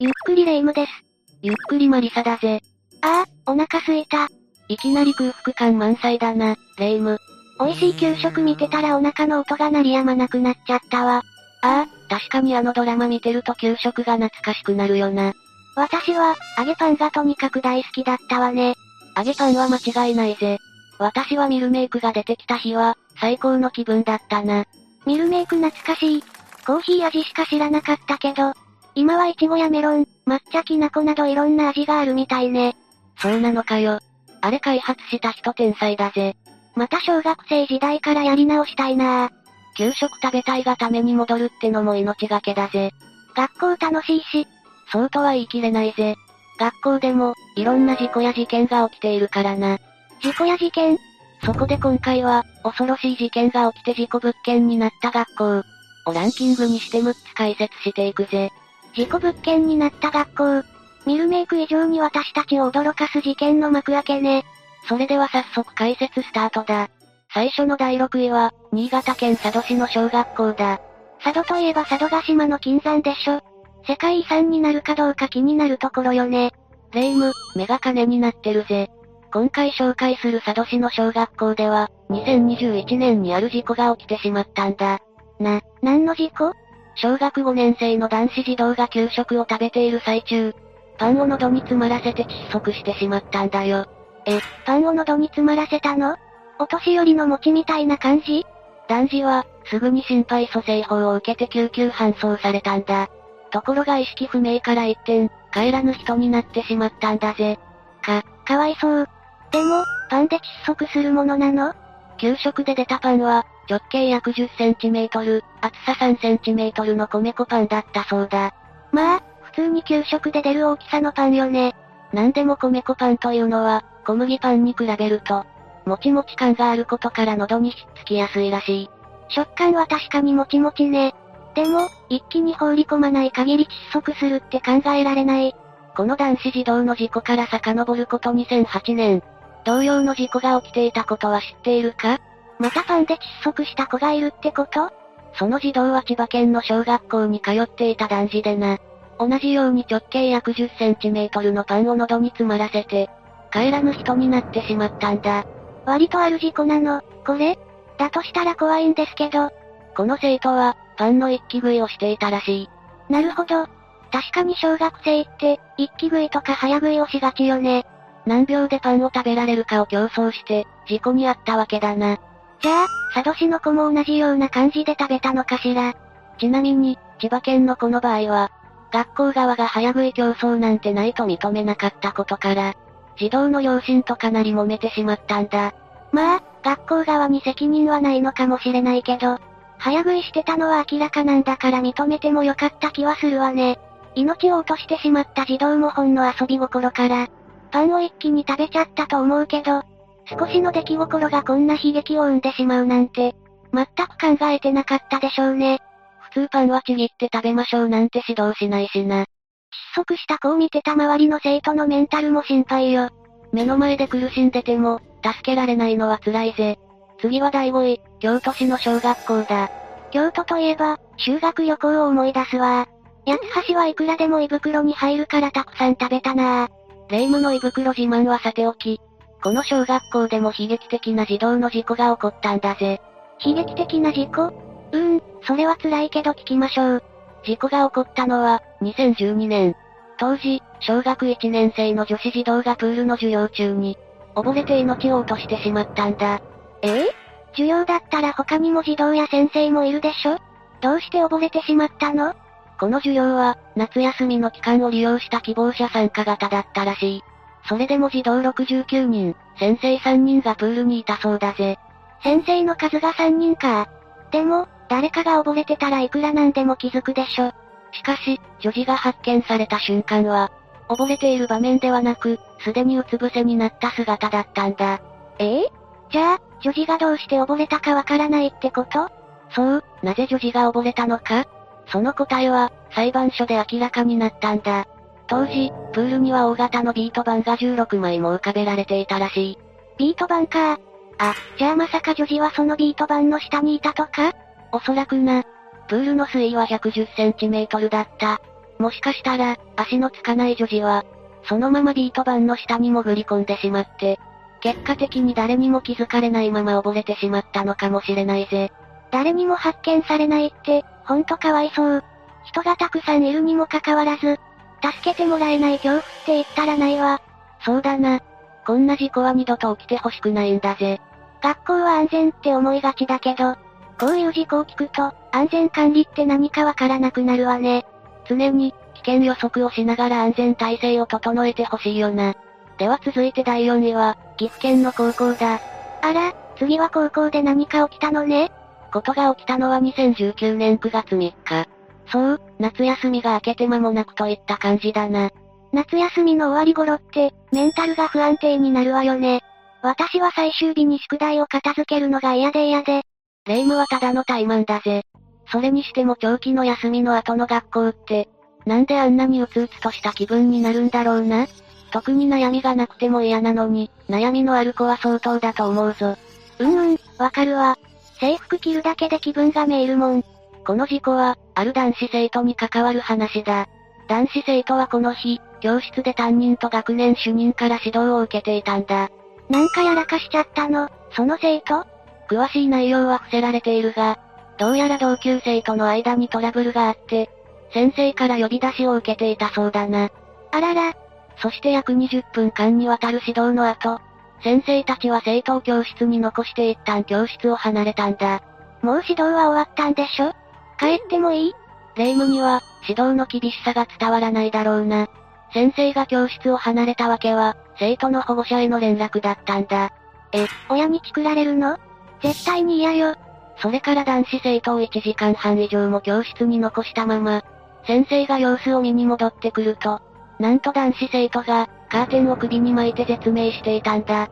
ゆっくりレ夢ムです。ゆっくりマリサだぜ。ああ、お腹すいた。いきなり空腹感満載だな、レ夢ム。美味しい給食見てたらお腹の音が鳴りやまなくなっちゃったわ。ああ、確かにあのドラマ見てると給食が懐かしくなるよな。私は、揚げパンがとにかく大好きだったわね。揚げパンは間違いないぜ。私はミルメイクが出てきた日は、最高の気分だったな。ミルメイク懐かしい。コーヒー味しか知らなかったけど、今はイチゴやメロン、抹茶きな粉などいろんな味があるみたいね。そうなのかよ。あれ開発した人天才だぜ。また小学生時代からやり直したいなぁ。給食食べたいがために戻るってのも命がけだぜ。学校楽しいし。そうとは言い切れないぜ。学校でも、いろんな事故や事件が起きているからな。事故や事件？そこで今回は、恐ろしい事件が起きて事故物件になった学校をランキングにして6つ解説していくぜ。事故物件になった学校。ミルメイク以上に私たちを驚かす事件の幕開けね。それでは早速解説スタートだ。最初の第6位は、新潟県佐渡市の小学校だ。佐渡といえば佐渡ヶ島の金山でしょ。世界遺産になるかどうか気になるところよね。レ夢ム、目が金になってるぜ。今回紹介する佐渡市の小学校では、2021年にある事故が起きてしまったんだ。何の事故？小学5年生の男子児童が給食を食べている最中、パンを喉に詰まらせて窒息してしまったんだよ。パンを喉に詰まらせたの？お年寄りの餅みたいな感じ？男児は、すぐに心肺蘇生法を受けて救急搬送されたんだ。ところが意識不明から一転、帰らぬ人になってしまったんだぜ。かわいそう。でも、パンで窒息するものなの？給食で出たパンは、直径約 10cm、厚さ 3cm の米粉パンだったそうだ。まあ、普通に給食で出る大きさのパンよね。なんでも米粉パンというのは、小麦パンに比べると、もちもち感があることから喉にひっつきやすいらしい。食感は確かにもちもちね。でも、一気に放り込まない限り窒息するって考えられない。この男子児童の事故から遡ること2008年、同様の事故が起きていたことは知っているか？またパンで窒息した子がいるってこと？その児童は千葉県の小学校に通っていた男児でな。同じように直径約 10cm のパンを喉に詰まらせて、帰らぬ人になってしまったんだ。割とある事故なの、これ？だとしたら怖いんですけど。この生徒は、パンの一気食いをしていたらしい。なるほど。確かに小学生って、一気食いとか早食いをしがちよね。何秒でパンを食べられるかを競争して、事故に遭ったわけだな。じゃあ、佐渡市の子も同じような感じで食べたのかしら。ちなみに、千葉県の子の場合は、学校側が早食い競争なんてないと認めなかったことから、児童の両親とかなり揉めてしまったんだ。まあ、学校側に責任はないのかもしれないけど、早食いしてたのは明らかなんだから認めてもよかった気はするわね。命を落としてしまった児童もほんの遊び心から、パンを一気に食べちゃったと思うけど、少しの出来心がこんな悲劇を生んでしまうなんて、全く考えてなかったでしょうね。普通パンはちぎって食べましょうなんて指導しないしな。窒息した子を見てた周りの生徒のメンタルも心配よ。目の前で苦しんでても、助けられないのは辛いぜ。次は第5位、京都市の小学校だ。京都といえば、修学旅行を思い出すわ。八つ橋はいくらでも胃袋に入るからたくさん食べたな。レ夢ムの胃袋自慢はさておき、この小学校でも悲劇的な児童の事故が起こったんだぜ。悲劇的な事故？それは辛いけど聞きましょう。事故が起こったのは、2012年。当時、小学1年生の女子児童がプールの授業中に、溺れて命を落としてしまったんだ。授業だったら他にも児童や先生もいるでしょ？どうして溺れてしまったの？この授業は、夏休みの期間を利用した希望者参加型だったらしい。それでも児童69人、先生3人がプールにいたそうだぜ。先生の数が3人か。でも、誰かが溺れてたらいくらなんでも気づくでしょ。しかし、女児が発見された瞬間は、溺れている場面ではなく、すでにうつ伏せになった姿だったんだ。じゃあ、女児がどうして溺れたかわからないってこと？そう、なぜ女児が溺れたのか？その答えは、裁判所で明らかになったんだ。当時、プールには大型のビート板が16枚も浮かべられていたらしい。ビート板か。じゃあまさか女児はそのビート板の下にいたとか？おそらくな。プールの水位は 110cm だった。もしかしたら、足のつかない女児は、そのままビート板の下に潜り込んでしまって、結果的に誰にも気づかれないまま溺れてしまったのかもしれないぜ。誰にも発見されないって、ほんとかわいそう。人がたくさんいるにもかかわらず、助けてもらえない恐怖って言ったらないわ。そうだな。こんな事故は二度と起きてほしくないんだぜ。学校は安全って思いがちだけど、こういう事故を聞くと、安全管理って何かわからなくなるわね。常に、危険予測をしながら安全体制を整えてほしいよな。では続いて第4位は、岐阜県の高校だ。あら、次は高校で何か起きたのね。ことが起きたのは2019年9月3日。そう、夏休みが明けて間もなくといった感じだな。夏休みの終わり頃って、メンタルが不安定になるわよね。私は最終日に宿題を片付けるのが嫌で嫌で。霊夢はただの怠慢だぜ。それにしても長期の休みの後の学校って、なんであんなにうつうつとした気分になるんだろうな。特に悩みがなくても嫌なのに、悩みのある子は相当だと思うぞ。わかるわ。制服着るだけで気分がめいるもん。この事故は、ある男子生徒に関わる話だ。男子生徒はこの日、教室で担任と学年主任から指導を受けていたんだ。なんかやらかしちゃったの、その生徒？詳しい内容は伏せられているが、どうやら同級生との間にトラブルがあって、先生から呼び出しを受けていたそうだな。あらら。そして約20分間にわたる指導の後、先生たちは生徒を教室に残して一旦教室を離れたんだ。もう指導は終わったんでしょ？帰ってもいい？霊夢には、指導の厳しさが伝わらないだろうな。先生が教室を離れたわけは、生徒の保護者への連絡だったんだ。親にチクられるの？絶対に嫌よ。それから男子生徒を1時間半以上も教室に残したまま、先生が様子を見に戻ってくると、なんと男子生徒が、カーテンを首に巻いて絶命していたんだ。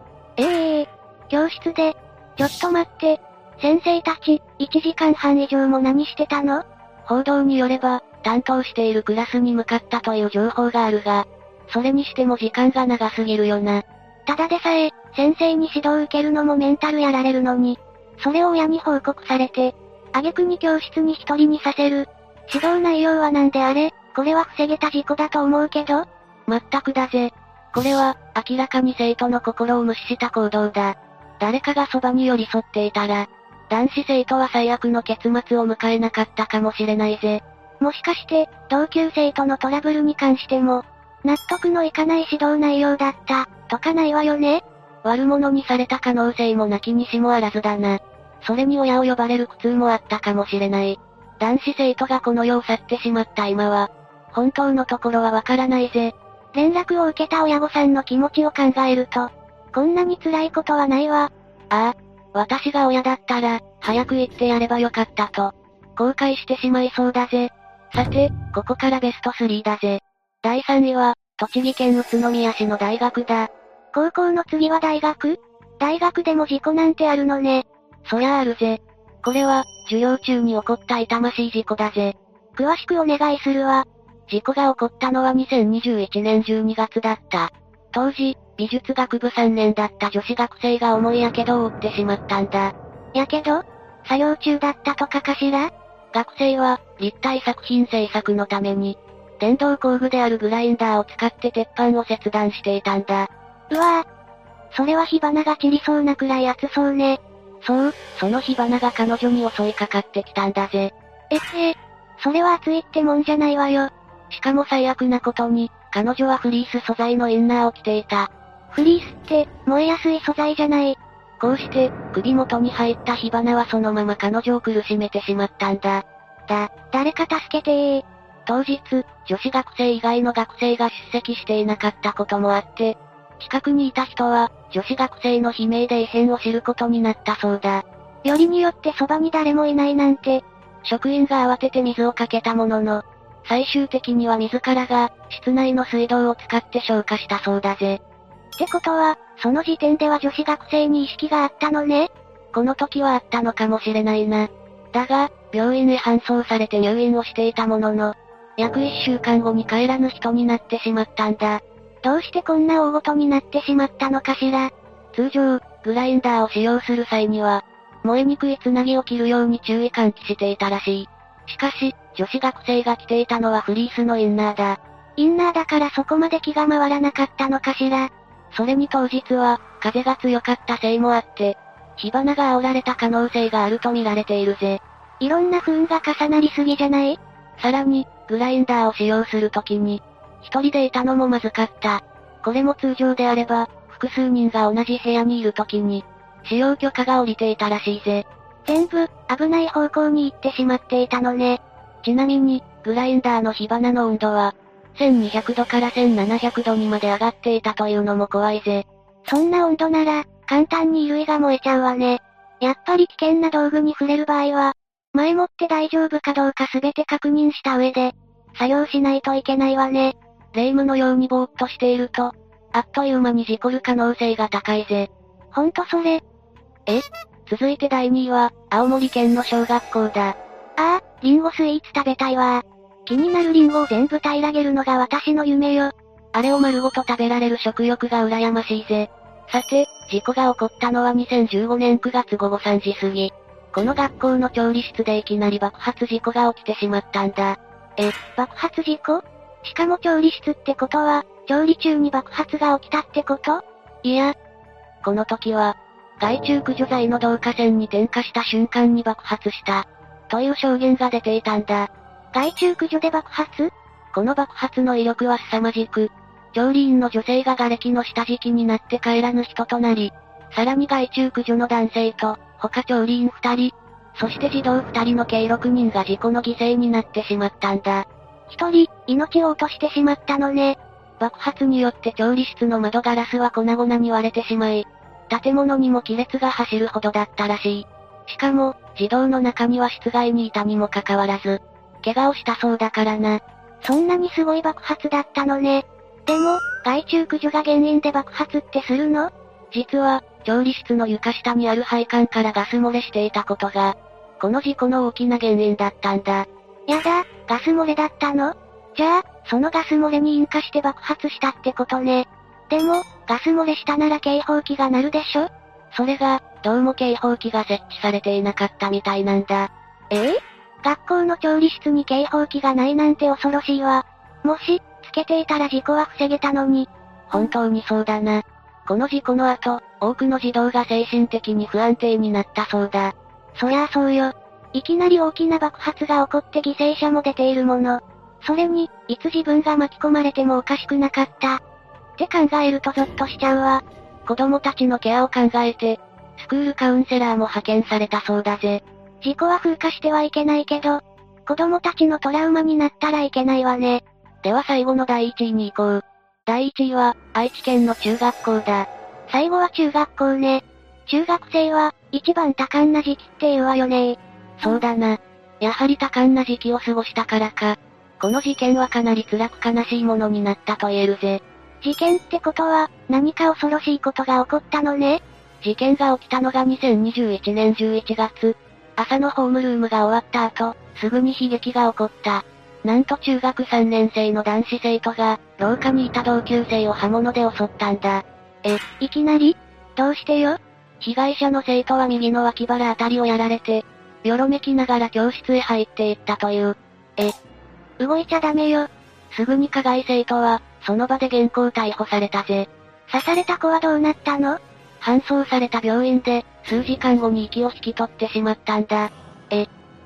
教室で、ちょっと待って、先生たち、1時間半以上も何してたの？報道によれば、担当しているクラスに向かったという情報があるが、それにしても時間が長すぎるよな。ただでさえ、先生に指導受けるのもメンタルやられるのに、それを親に報告されて、挙句に教室に一人にさせる。指導内容はなんであれ？これは防げた事故だと思うけど？全くだぜ。これは、明らかに生徒の心を無視した行動だ。誰かがそばに寄り添っていたら、男子生徒は最悪の結末を迎えなかったかもしれないぜ。もしかして、同級生とのトラブルに関しても、納得のいかない指導内容だった、とかないわよね？悪者にされた可能性もなきにしもあらずだな。それに親を呼ばれる苦痛もあったかもしれない。男子生徒がこの世を去ってしまった今は、本当のところはわからないぜ。連絡を受けた親御さんの気持ちを考えると、こんなに辛いことはないわ。ああ、私が親だったら、早く言ってやればよかったと、後悔してしまいそうだぜ。さて、ここからベスト3だぜ。第3位は、栃木県宇都宮市の大学だ。高校の次は大学？大学でも事故なんてあるのね。そりゃあるぜ。これは、授業中に起こった痛ましい事故だぜ。詳しくお願いするわ。事故が起こったのは2021年12月だった。当時、美術学部3年だった女子学生が重い火傷を負ってしまったんだ。火傷？作業中だったとかかしら？学生は、立体作品制作のために、電動工具であるグラインダーを使って鉄板を切断していたんだ。うわぁ。それは火花が散りそうなくらい熱そうね。そう、その火花が彼女に襲いかかってきたんだぜ。それは熱いってもんじゃないわよ。しかも最悪なことに、彼女はフリース素材のインナーを着ていた。フリースって、燃えやすい素材じゃない。こうして、首元に入った火花はそのまま彼女を苦しめてしまったんだ。誰か助けてー。当日、女子学生以外の学生が出席していなかったこともあって、近くにいた人は、女子学生の悲鳴で異変を知ることになったそうだ。よりによってそばに誰もいないなんて、職員が慌てて水をかけたものの、最終的には自らが、室内の水道を使って消火したそうだぜ。ってことは、その時点では女子学生に意識があったのね。この時はあったのかもしれないな。だが、病院へ搬送されて入院をしていたものの、約1週間後に帰らぬ人になってしまったんだ。どうしてこんな大事になってしまったのかしら。通常、グラインダーを使用する際には、燃えにくいつなぎを切るように注意喚起していたらしい。しかし、女子学生が着ていたのはフリースのインナーだ。インナーだからそこまで気が回らなかったのかしら。それに当日は、風が強かったせいもあって、火花が煽られた可能性があると見られているぜ。いろんな不運が重なりすぎじゃない？さらに、グラインダーを使用するときに、一人でいたのもまずかった。これも通常であれば、複数人が同じ部屋にいるときに、使用許可が下りていたらしいぜ。全部、危ない方向に行ってしまっていたのね。ちなみに、グラインダーの火花の温度は、1200度から1700度にまで上がっていたというのも怖いぜ。そんな温度なら、簡単に衣類が燃えちゃうわね。やっぱり危険な道具に触れる場合は、前もって大丈夫かどうかすべて確認した上で、作業しないといけないわね。霊夢のようにぼーっとしていると、あっという間に事故る可能性が高いぜ。ほんとそれ。続いて第2位は、青森県の小学校だ。ああ、リンゴスイーツ食べたいわ。気になるリンゴを全部平らげるのが私の夢よ。あれを丸ごと食べられる食欲が羨ましいぜ。さて、事故が起こったのは2015年9月午後3時過ぎ。この学校の調理室でいきなり爆発事故が起きてしまったんだ。爆発事故？しかも調理室ってことは、調理中に爆発が起きたってこと？いや、この時は、害虫駆除剤の導火線に点火した瞬間に爆発した、という証言が出ていたんだ。害虫駆除で爆発？この爆発の威力は凄まじく、調理員の女性が瓦礫の下敷きになって帰らぬ人となり、さらに害虫駆除の男性と、他調理員2人、そして児童2人の計6人が事故の犠牲になってしまったんだ。1人、命を落としてしまったのね。爆発によって調理室の窓ガラスは粉々に割れてしまい、建物にも亀裂が走るほどだったらしい。しかも、児童の中には室外にいたにもかかわらず、怪我をしたそうだからな。そんなにすごい爆発だったのね。でも、害虫駆除が原因で爆発ってするの？実は、調理室の床下にある配管からガス漏れしていたことが、この事故の大きな原因だったんだ。やだ、ガス漏れだったの？じゃあ、そのガス漏れに引火して爆発したってことね。でも、ガス漏れしたなら警報器が鳴るでしょ？それが、どうも警報器が設置されていなかったみたいなんだ。学校の調理室に警報器がないなんて恐ろしいわ。もし、つけていたら事故は防げたのに。本当にそうだな。この事故の後、多くの児童が精神的に不安定になったそうだ。そりゃあそうよ。いきなり大きな爆発が起こって犠牲者も出ているもの。それに、いつ自分が巻き込まれてもおかしくなかった。って考えるとゾッとしちゃうわ。子供たちのケアを考えて、スクールカウンセラーも派遣されたそうだぜ。事故は風化してはいけないけど、子供たちのトラウマになったらいけないわね。では最後の第1位に行こう。第1位は、愛知県の中学校だ。最後は中学校ね。中学生は、一番多感な時期っていうわよね。そうだな。やはり多感な時期を過ごしたからか。この事件はかなり辛く悲しいものになったと言えるぜ。事件ってことは、何か恐ろしいことが起こったのね。事件が起きたのが2021年11月。朝のホームルームが終わった後、すぐに悲劇が起こった。なんと中学3年生の男子生徒が、廊下にいた同級生を刃物で襲ったんだ。いきなり？どうしてよ？被害者の生徒は右の脇腹あたりをやられて、よろめきながら教室へ入っていったという。動いちゃダメよ。すぐに加害生徒は、その場で現行逮捕されたぜ。刺された子はどうなったの？搬送された病院で、数時間後に息を引き取ってしまったんだ。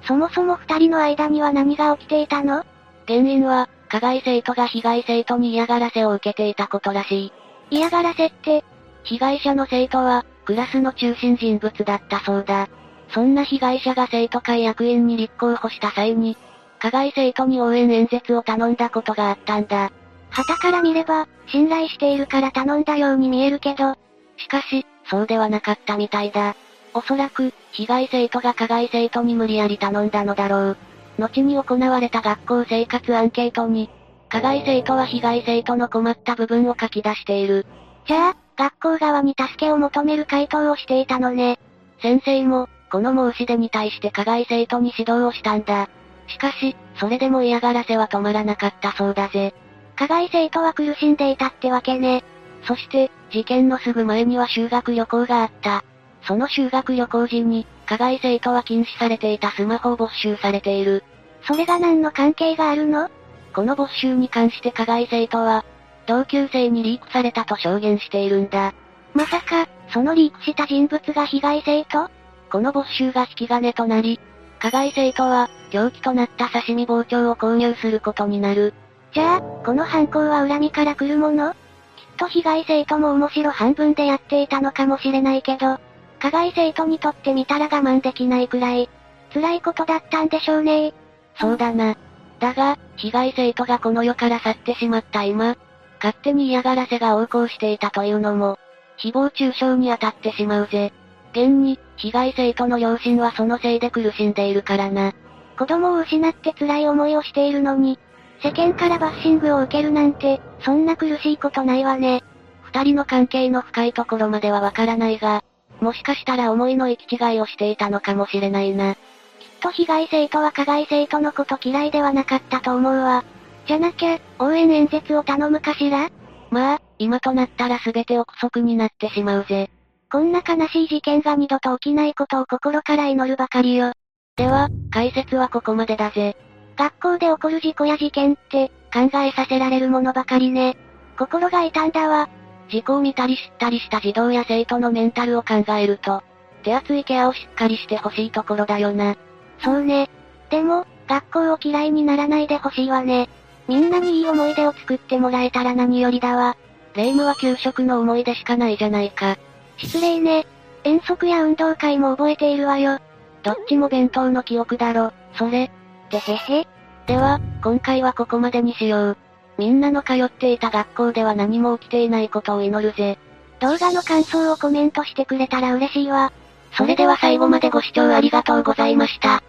そもそも二人の間には何が起きていたの？原因は、加害生徒が被害生徒に嫌がらせを受けていたことらしい。嫌がらせって、被害者の生徒は、クラスの中心人物だったそうだ。そんな被害者が生徒会役員に立候補した際に、加害生徒に応援演説を頼んだことがあったんだ。旗から見れば、信頼しているから頼んだように見えるけど、しかし、そうではなかったみたいだ。おそらく、被害生徒が加害生徒に無理やり頼んだのだろう。後に行われた学校生活アンケートに、加害生徒は被害生徒の困った部分を書き出している。じゃあ、学校側に助けを求める回答をしていたのね。先生も、この申し出に対して加害生徒に指導をしたんだ。しかし、それでも嫌がらせは止まらなかったそうだぜ。加害生徒は苦しんでいたってわけね。そして、事件のすぐ前には修学旅行があった。その修学旅行時に、加害生徒は禁止されていたスマホを没収されている。それが何の関係があるの？この没収に関して加害生徒は、同級生にリークされたと証言しているんだ。まさか、そのリークした人物が被害生徒？この没収が引き金となり、加害生徒は、凶器となった刺身包丁を購入することになる。じゃあ、この犯行は恨みから来るもの？きっと被害生徒も面白半分でやっていたのかもしれないけど、加害生徒にとってみたら我慢できないくらい、辛いことだったんでしょうね。そうだな。だが、被害生徒がこの世から去ってしまった今、勝手に嫌がらせが横行していたというのも、誹謗中傷に当たってしまうぜ。現に、被害生徒の両親はそのせいで苦しんでいるからな。子供を失って辛い思いをしているのに、世間からバッシングを受けるなんて、そんな苦しいことないわね。二人の関係の深いところまではわからないが、もしかしたら思いの行き違いをしていたのかもしれないな。きっと被害生徒は加害生徒のこと嫌いではなかったと思うわ。じゃなきゃ、応援演説を頼むかしら？まあ、今となったら全て憶測になってしまうぜ。こんな悲しい事件が二度と起きないことを心から祈るばかりよ。では、解説はここまでだぜ。学校で起こる事故や事件って、考えさせられるものばかりね。心が痛んだわ。事故を見たり知ったりした児童や生徒のメンタルを考えると、手厚いケアをしっかりしてほしいところだよな。そうね。でも、学校を嫌いにならないでほしいわね。みんなにいい思い出を作ってもらえたら何よりだわ。霊夢は給食の思い出しかないじゃないか。失礼ね。遠足や運動会も覚えているわよ。どっちも弁当の記憶だろ、それ。てへへ。では、今回はここまでにしよう。みんなの通っていた学校では何も起きていないことを祈るぜ。動画の感想をコメントしてくれたら嬉しいわ。それでは最後までご視聴ありがとうございました。